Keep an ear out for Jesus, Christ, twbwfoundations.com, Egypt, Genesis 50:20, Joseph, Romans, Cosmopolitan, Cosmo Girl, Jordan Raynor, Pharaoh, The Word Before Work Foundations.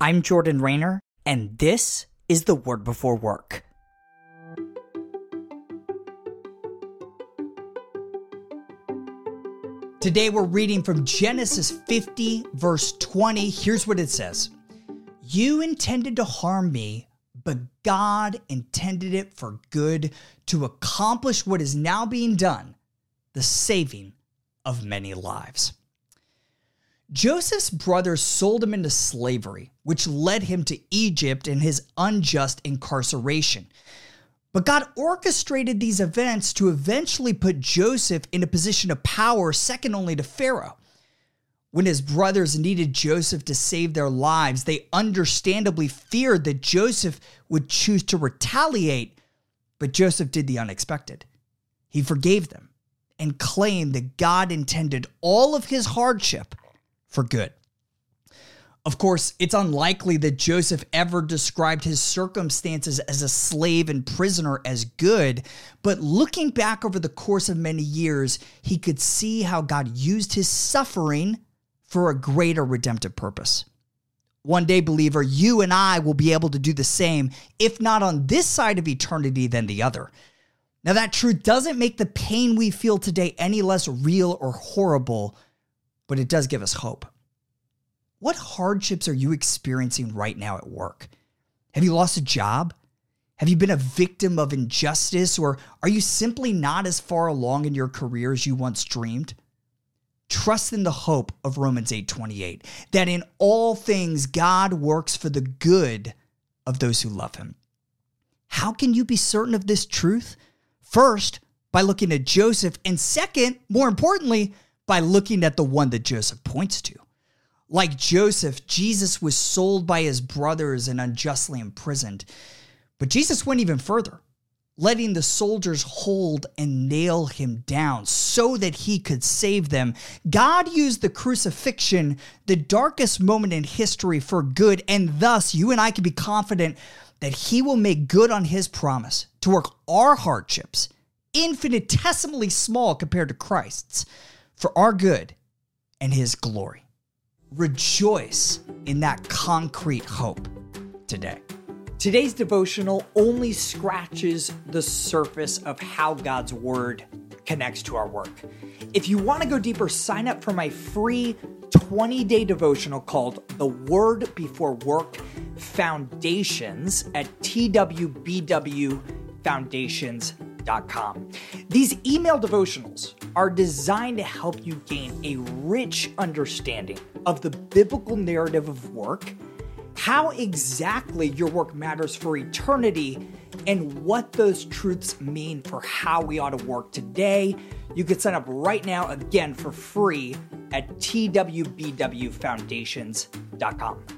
I'm Jordan Raynor, and this is The Word Before Work. Today we're reading from Genesis 50, verse 20. Here's what it says. You intended to harm me, but God intended it for good to accomplish what is now being done, the saving of many lives. Joseph's brothers sold him into slavery, which led him to Egypt and his unjust incarceration. But God orchestrated these events to eventually put Joseph in a position of power second only to Pharaoh. When his brothers needed Joseph to save their lives, they understandably feared that Joseph would choose to retaliate, but Joseph did the unexpected. He forgave them and claimed that God intended all of his hardship for good. Of course, it's unlikely that Joseph ever described his circumstances as a slave and prisoner as good, but looking back over the course of many years, he could see how God used his suffering for a greater redemptive purpose. One day, believer, you and I will be able to do the same, if not on this side of eternity, then the other. Now, that truth doesn't make the pain we feel today any less real or horrible, but it does give us hope. What hardships are you experiencing right now at work? Have you lost a job? Have you been a victim of injustice, or are you simply not as far along in your career as you once dreamed? Trust in the hope of Romans 8:28, that in all things God works for the good of those who love him. How can you be certain of this truth? First, by looking at Joseph, and second, more importantly, by looking at the one that Joseph points to. Like Joseph, Jesus was sold by his brothers and unjustly imprisoned. But Jesus went even further, letting the soldiers hold and nail him down so that he could save them. God used the crucifixion, the darkest moment in history, for good, and thus you and I can be confident that he will make good on his promise to work our hardships, infinitesimally small compared to Christ's, for our good and his glory. Rejoice in that concrete hope today. Today's devotional only scratches the surface of how God's word connects to our work. If you want to go deeper, sign up for my free 20-day devotional called The Word Before Work Foundations at twbwfoundations.com. These email devotionals are designed to help you gain a rich understanding of the biblical narrative of work, how exactly your work matters for eternity, and what those truths mean for how we ought to work today. You can sign up right now, again, for free at twbwfoundations.com.